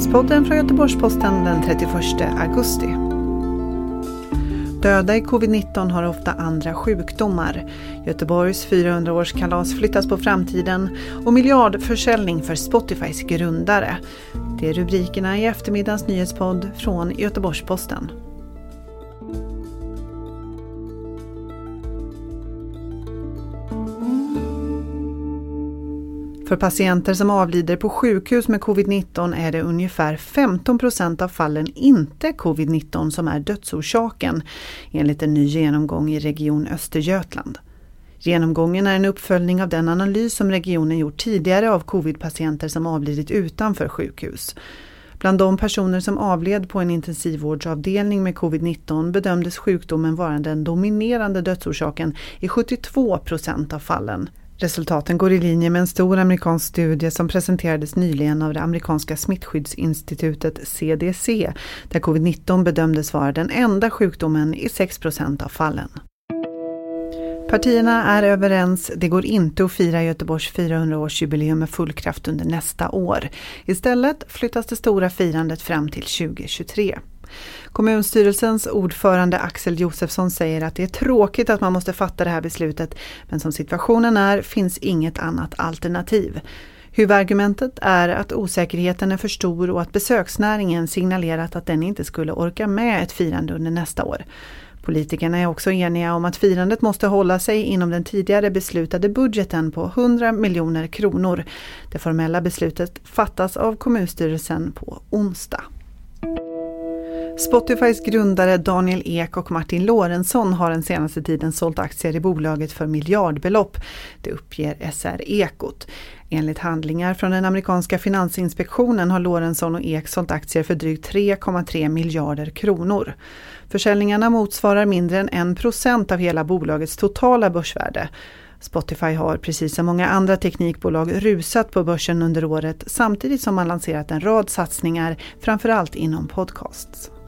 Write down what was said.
Nyhetspodden från Göteborgsposten den 31 augusti. Döda i covid-19 har ofta andra sjukdomar. Göteborgs 400-årskalas flyttas på framtiden och miljardförsäljning för Spotifys grundare. Det är rubrikerna i eftermiddagens nyhetspodd från Göteborgsposten. För patienter som avlider på sjukhus med covid-19 är det ungefär 15% av fallen inte covid-19 som är dödsorsaken, enligt en ny genomgång i Region Östergötland. Genomgången är en uppföljning av den analys som regionen gjort tidigare av covid-patienter som avlidit utanför sjukhus. Bland de personer som avled på en intensivvårdsavdelning med covid-19 bedömdes sjukdomen vara den dominerande dödsorsaken i 72% av fallen. Resultaten går i linje med en stor amerikansk studie som presenterades nyligen av det amerikanska smittskyddsinstitutet CDC, där covid-19 bedömdes vara den enda sjukdomen i 6% av fallen. Partierna är överens. Det går inte att fira Göteborgs 400-årsjubileum med full kraft under nästa år. Istället flyttas det stora firandet fram till 2023. Kommunstyrelsens ordförande Axel Josefsson säger att det är tråkigt att man måste fatta det här beslutet, men som situationen är finns inget annat alternativ. Huvudargumentet är att osäkerheten är för stor och att besöksnäringen signalerat att den inte skulle orka med ett firande under nästa år. Politikerna är också eniga om att firandet måste hålla sig inom den tidigare beslutade budgeten på 100 miljoner kronor. Det formella beslutet fattas av kommunstyrelsen på onsdag. Spotifys grundare Daniel Ek och Martin Lorentzon har den senaste tiden sålt aktier i bolaget för miljardbelopp, det uppger SR Ekot. Enligt handlingar från den amerikanska finansinspektionen har Lorentzon och Ek sålt aktier för drygt 3,3 miljarder kronor. Försäljningarna motsvarar mindre än 1% av hela bolagets totala börsvärde. Spotify har precis som många andra teknikbolag rusat på börsen under året samtidigt som man lanserat en rad satsningar, framförallt inom podcasts.